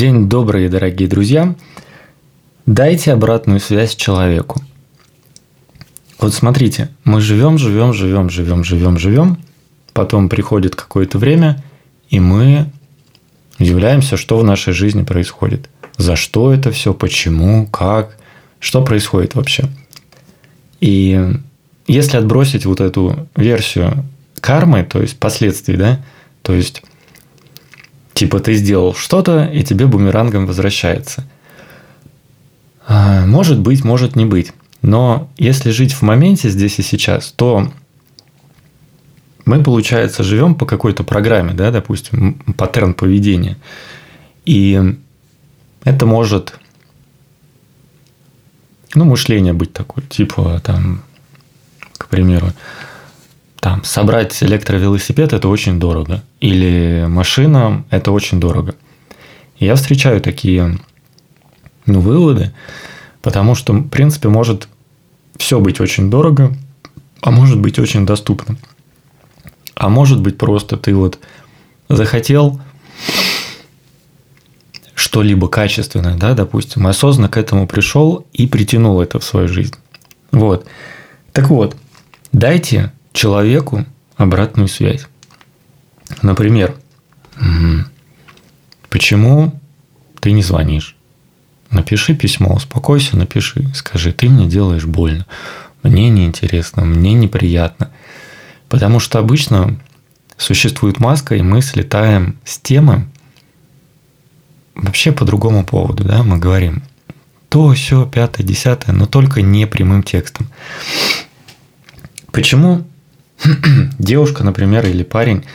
День добрый, дорогие друзья. Дайте обратную связь человеку. Вот смотрите, мы живем. Потом приходит какое-то время, и мы удивляемся, что в нашей жизни происходит. За что это все, почему, как, что происходит вообще. И если отбросить вот эту версию кармы, то есть последствий, да, то есть типа ты сделал что-то, и тебе бумерангом возвращается. Может быть, может не быть. Но если жить в моменте здесь и сейчас, то мы, получается, живем по какой-то программе, да, допустим, паттерн поведения. И это может, ну, мышление быть такое, типа, там, к примеру, там, собрать электровелосипед – это очень дорого. Или машина – это очень дорого. Я встречаю такие, ну, выводы, потому что, в принципе, может все быть очень дорого, а может быть очень доступно. А может быть просто ты вот захотел что-либо качественное, да, допустим, осознанно к этому пришел и притянул это в свою жизнь. Вот. Так вот, дайте человеку обратную связь. Например, почему ты не звонишь? Напиши письмо, успокойся, напиши, скажи, ты мне делаешь больно, мне неинтересно, мне неприятно. Потому что обычно существует маска, и мы слетаем с темы вообще по другому поводу, да, мы говорим то, сё, пятое, десятое, но только не прямым текстом. Почему девушка, например, или парень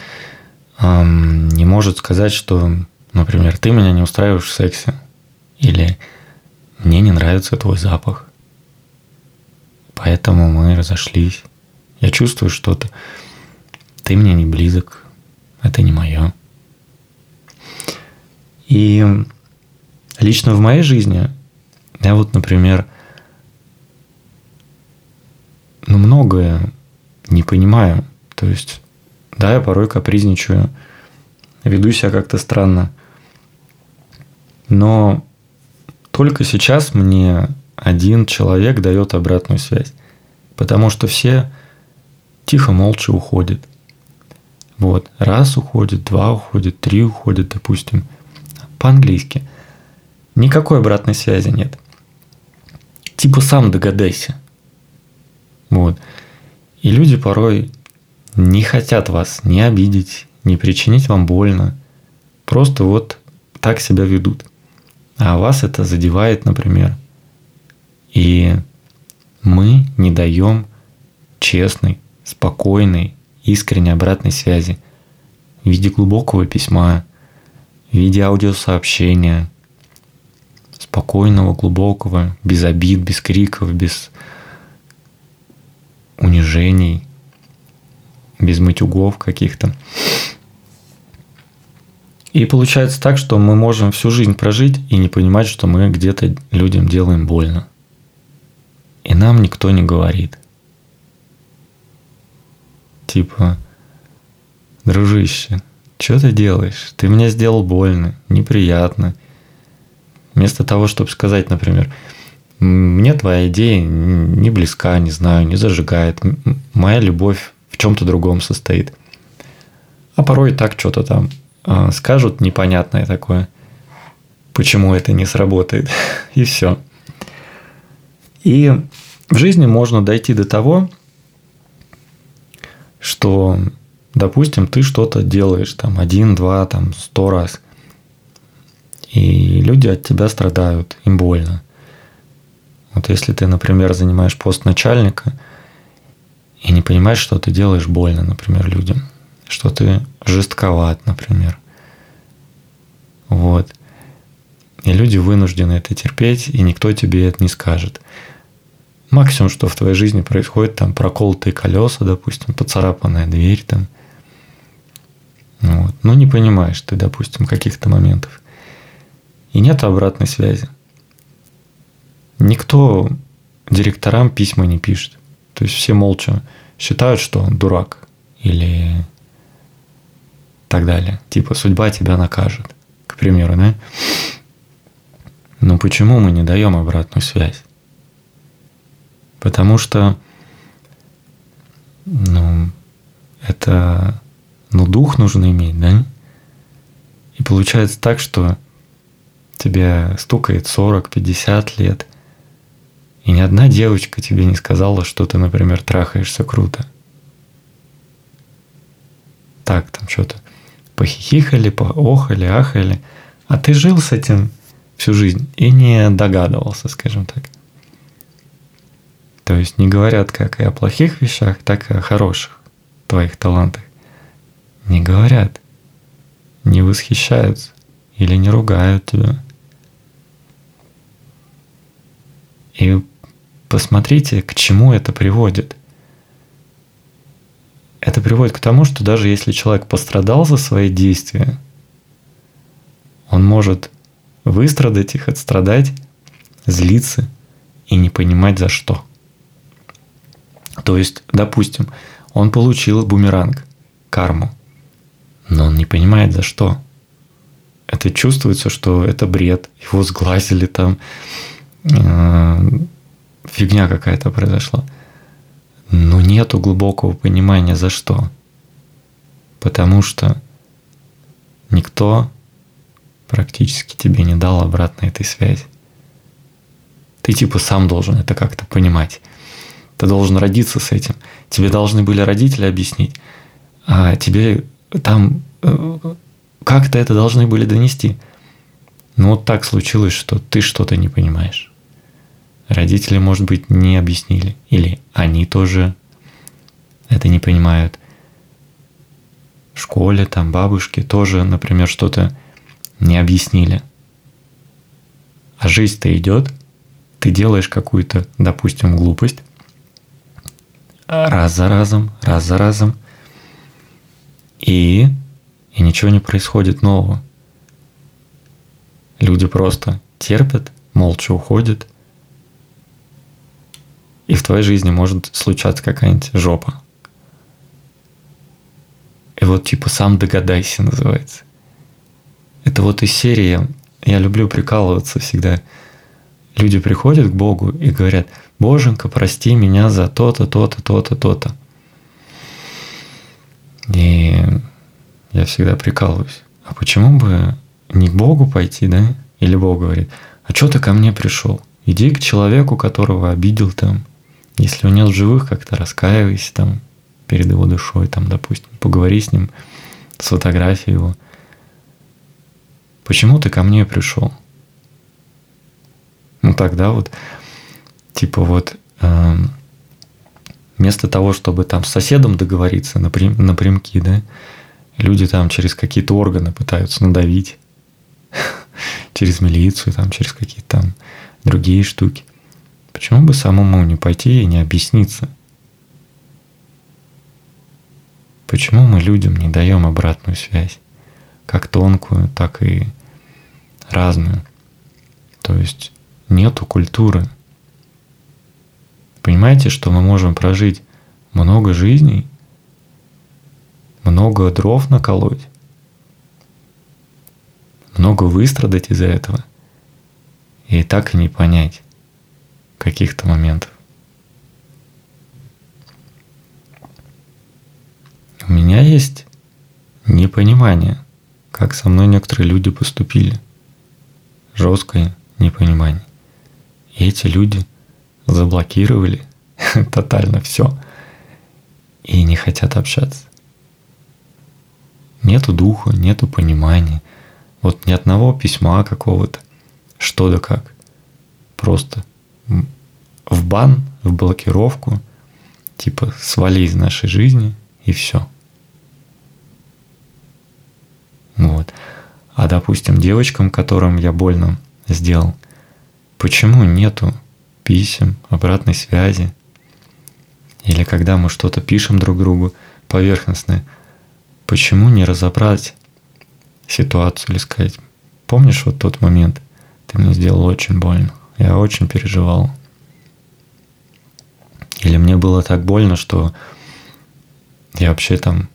не может сказать, что, например, ты меня не устраиваешь в сексе? Или мне не нравится твой запах, поэтому мы разошлись. Я чувствую что-то. Ты мне не близок, это не мое. И лично в моей жизни я вот, например, ну, многое не понимаю. То есть, да, я порой капризничаю, веду себя как-то странно, но только сейчас мне один человек дает обратную связь, потому что все тихо, молча уходят. Вот. Раз уходит, два уходит, три уходит, допустим, по-английски. Никакой обратной связи нет. Типа сам догадайся. Вот. И люди порой не хотят вас ни обидеть, ни причинить вам больно. Просто вот так себя ведут. А вас это задевает, например. И мы не даем честной, спокойной, искренней обратной связи в виде глубокого письма, в виде аудиосообщения, спокойного, глубокого, без обид, без криков, без унижений, без матюгов каких-то. И получается так, что мы можем всю жизнь прожить и не понимать, что мы где-то людям делаем больно. И нам никто не говорит. Типа, дружище, что ты делаешь? Ты мне сделал больно, неприятно. Вместо того, чтобы сказать, например, мне твоя идея не близка, не знаю, не зажигает. Моя любовь в чем-то другом состоит. А порой и так что-то там скажут непонятное такое, почему это не сработает, и все. И в жизни можно дойти до того, что, допустим, ты что-то делаешь там 1, 2, 100 раз, и люди от тебя страдают, им больно. Вот если ты, например, занимаешь пост начальника и не понимаешь, что ты делаешь больно, например, людям, что ты жестковат, например. Вот. И люди вынуждены это терпеть, и никто тебе это не скажет. Максимум, что в твоей жизни происходит, там проколотые колеса, допустим, поцарапанная дверь там. Вот. Ну, не понимаешь ты, допустим, каких-то моментов. И нет обратной связи. Никто директорам письма не пишет. То есть все молча считают, что он дурак. Или так далее. Типа, судьба тебя накажет, к примеру, да? Почему мы не даем обратную связь? Потому что дух нужно иметь, да? И получается так, что тебе стукает 40-50 лет, и ни одна девочка тебе не сказала, что ты, например, трахаешься круто. Так, там что-то похихихали, поохали, ахали, а ты жил с этим всю жизнь и не догадывался, скажем так. То есть не говорят как и о плохих вещах, так и о хороших твоих талантах. Не говорят, не восхищаются или не ругают тебя. И посмотрите, к чему это приводит. Это приводит к тому, что даже если человек пострадал за свои действия, он может выстрадать их, отстрадать, злиться и не понимать за что. То есть, допустим, он получил бумеранг, карму, но он не понимает за что. Это чувствуется, что это бред, его сглазили там, фигня какая-то произошла. Но нету глубокого понимания за что. Потому что никто практически тебе не дал обратной этой связи. Ты типа сам должен это как-то понимать. Ты должен родиться с этим. Тебе должны были родители объяснить. А тебе там как-то это должны были донести. Но вот так случилось, что ты что-то не понимаешь. Родители, может быть, не объяснили. Или они тоже это не понимают. В школе, там, бабушки тоже, например, что-то не объяснили. А жизнь-то идет. Ты делаешь какую-то, допустим, глупость. Раз за разом. И ничего не происходит нового. Люди просто терпят, молча уходят. И в твоей жизни может случаться какая-нибудь жопа. И вот типа сам догадайся называется. Это вот из серии, я люблю прикалываться всегда. Люди приходят к Богу и говорят: «Боженька, прости меня за то-то, то-то, то-то, то-то». И я всегда прикалываюсь. А почему бы не к Богу пойти, да? Или Бог говорит: «А что ты ко мне пришел? Иди к человеку, которого обидел там. Если он нет в живых, как-то раскаивайся там перед его душой, там, допустим, поговори с ним, сфотографируй его. Почему ты ко мне пришел?» Ну тогда вот, типа вот, вместо того, чтобы там с соседом договориться напрямки, да, люди там через какие-то органы пытаются надавить, через милицию, там, через какие-то там другие штуки. Почему бы самому не пойти и не объясниться? Почему мы людям не даем обратную связь? Как тонкую, так и разную. То есть нету культуры. Понимаете, что мы можем прожить много жизней, много дров наколоть, много выстрадать из-за этого, и так и не понять каких-то моментов. У меня есть непонимание, как со мной некоторые люди поступили. Жесткое непонимание. И эти люди заблокировали тотально все и не хотят общаться. Нету духа, нету понимания. Вот ни одного письма какого-то, что да как. Просто в бан, в блокировку, типа свали из нашей жизни и все. Вот. А допустим, девочкам, которым я больно сделал, почему нету писем, обратной связи? Или когда мы что-то пишем друг другу поверхностное, почему не разобрать ситуацию или сказать: «Помнишь вот тот момент? Ты мне сделал очень больно. Я очень переживал. Или мне было так больно, что я вообще там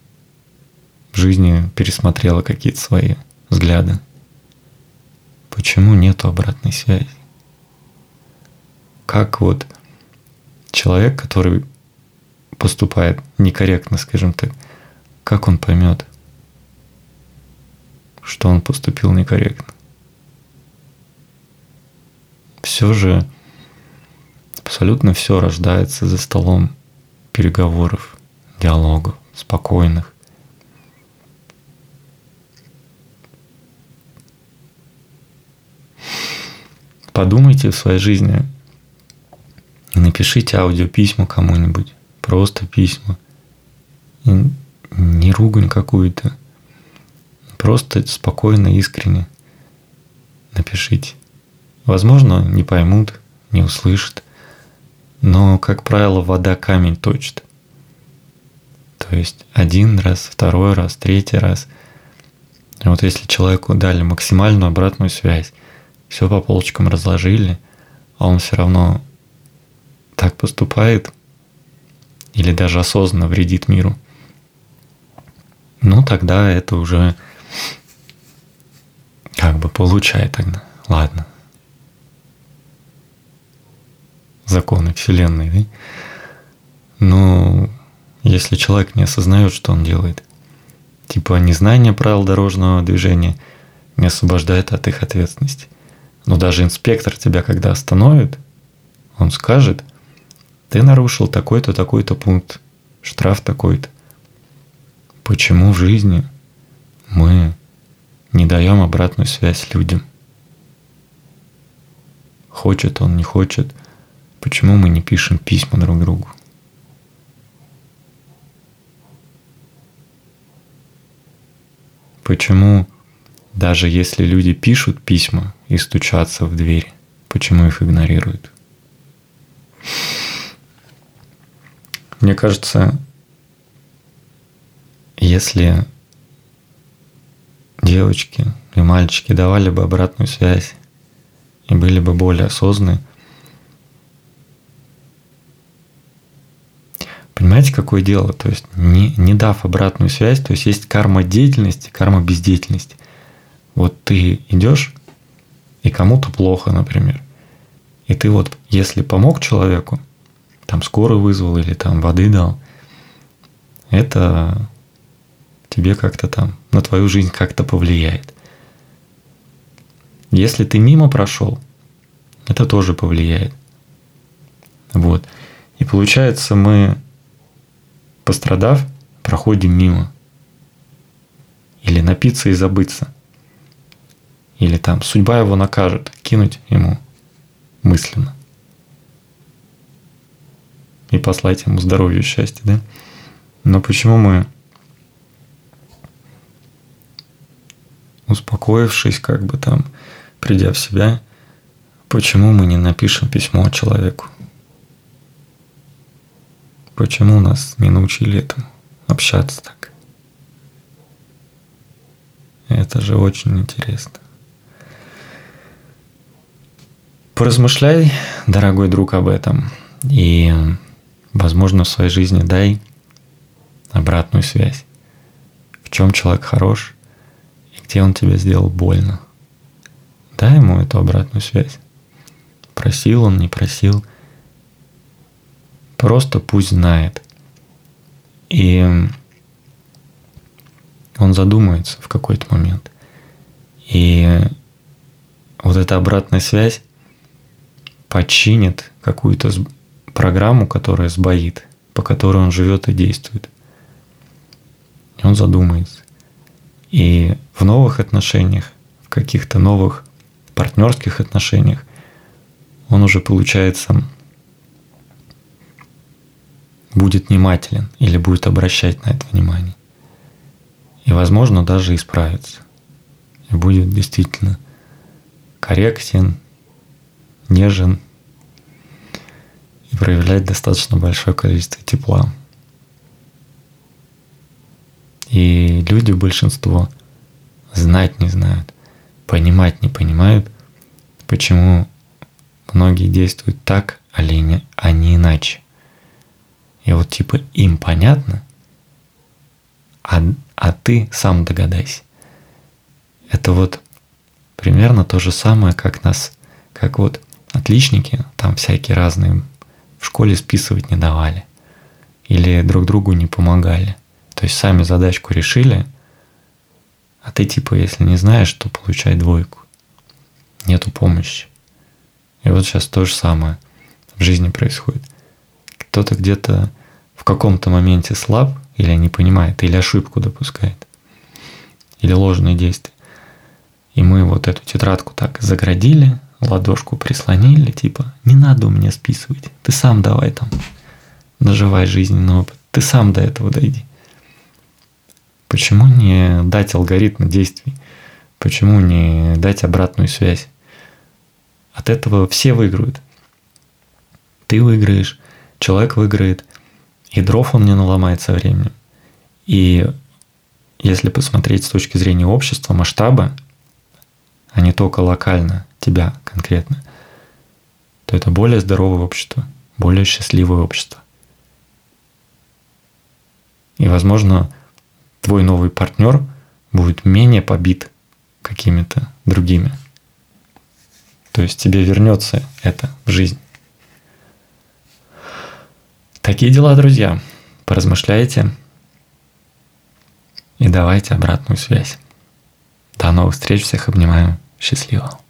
в жизни пересмотрела какие-то свои взгляды». Почему нету обратной связи? как вот человек, который поступает некорректно, скажем так, как он поймет, что он поступил некорректно? Все же, абсолютно все рождается за столом переговоров, диалогов, спокойных. Подумайте в своей жизни и напишите аудиописьма кому-нибудь, просто письма, и не ругань какую-то, просто спокойно, искренне напишите. Возможно, не поймут, не услышат, но, как правило, вода камень точит. То есть один раз, второй раз, третий раз. И вот если человеку дали максимальную обратную связь, все по полочкам разложили, а он все равно так поступает или даже осознанно вредит миру, ну тогда это уже как бы получай тогда. Ладно. Законы Вселенной, да? Ну, если человек не осознает, что он делает, типа незнание правил дорожного движения не освобождает от их ответственности. Но даже инспектор тебя когда остановит, он скажет: ты нарушил такой-то, такой-то пункт, штраф такой-то. Почему в жизни мы не даем обратную связь людям? Хочет он, не хочет. Почему мы не пишем письма друг другу? Почему, даже если люди пишут письма и стучатся в дверь, почему их игнорируют? Мне кажется, если девочки и мальчики давали бы обратную связь и были бы более осознанны. Понимаете, какое дело? То есть не дав обратную связь, то есть карма деятельности, карма бездеятельности. Вот ты идешь, и кому-то плохо, например. И ты вот, если помог человеку, там скорую вызвал или там воды дал, это тебе как-то там на твою жизнь как-то повлияет. Если ты мимо прошел, это тоже повлияет. Вот. И получается, мы, пострадав, проходим мимо. Или напиться и забыться. Или там судьба его накажет, кинуть ему мысленно. И послать ему здоровья и счастья, да? Но почему мы, успокоившись, как бы там, придя в себя, почему мы не напишем письмо человеку? Почему нас не научили этому общаться так? Это же очень интересно. Поразмышляй, дорогой друг, об этом. И, возможно, в своей жизни дай обратную связь. В чем человек хорош и где он тебе сделал больно. Дай ему эту обратную связь. Просил он, не просил. Просто пусть знает. И он задумается в какой-то момент. И вот эта обратная связь починит какую-то программу, которая сбоит, по которой он живет и действует. И он задумается. И в новых отношениях, в каких-то новых партнерских отношениях он уже, получается, будет внимателен или будет обращать на это внимание. И, возможно, даже исправится. И будет действительно корректен, нежен и проявлять достаточно большое количество тепла. И люди, большинство, знать не знают, понимать не понимают, почему многие действуют так, а не иначе. И вот типа им понятно, а ты сам догадайся. Это вот примерно то же самое, как вот отличники, там всякие разные, в школе списывать не давали. Или друг другу не помогали. То есть сами задачку решили, а ты типа, если не знаешь, то получай двойку. Нету помощи. И вот сейчас то же самое в жизни происходит. Кто-то где-то в каком-то моменте слаб, или не понимает, или ошибку допускает, или ложные действия. И мы вот эту тетрадку так заградили, ладошку прислонили, типа, не надо у меня списывать, ты сам давай там, наживай жизненный опыт, ты сам до этого дойди. Почему не дать алгоритм действий? Почему не дать обратную связь? От этого все выиграют. Ты выиграешь, человек выиграет, и дров он не наломает со временем. И если посмотреть с точки зрения общества, масштаба, а не только локально, тебя конкретно, то это более здоровое общество, более счастливое общество. И, возможно, твой новый партнер будет менее побит какими-то другими. То есть тебе вернется это в жизнь. Такие дела, друзья. Поразмышляйте и давайте обратную связь. До новых встреч, всех обнимаю. Счастливо.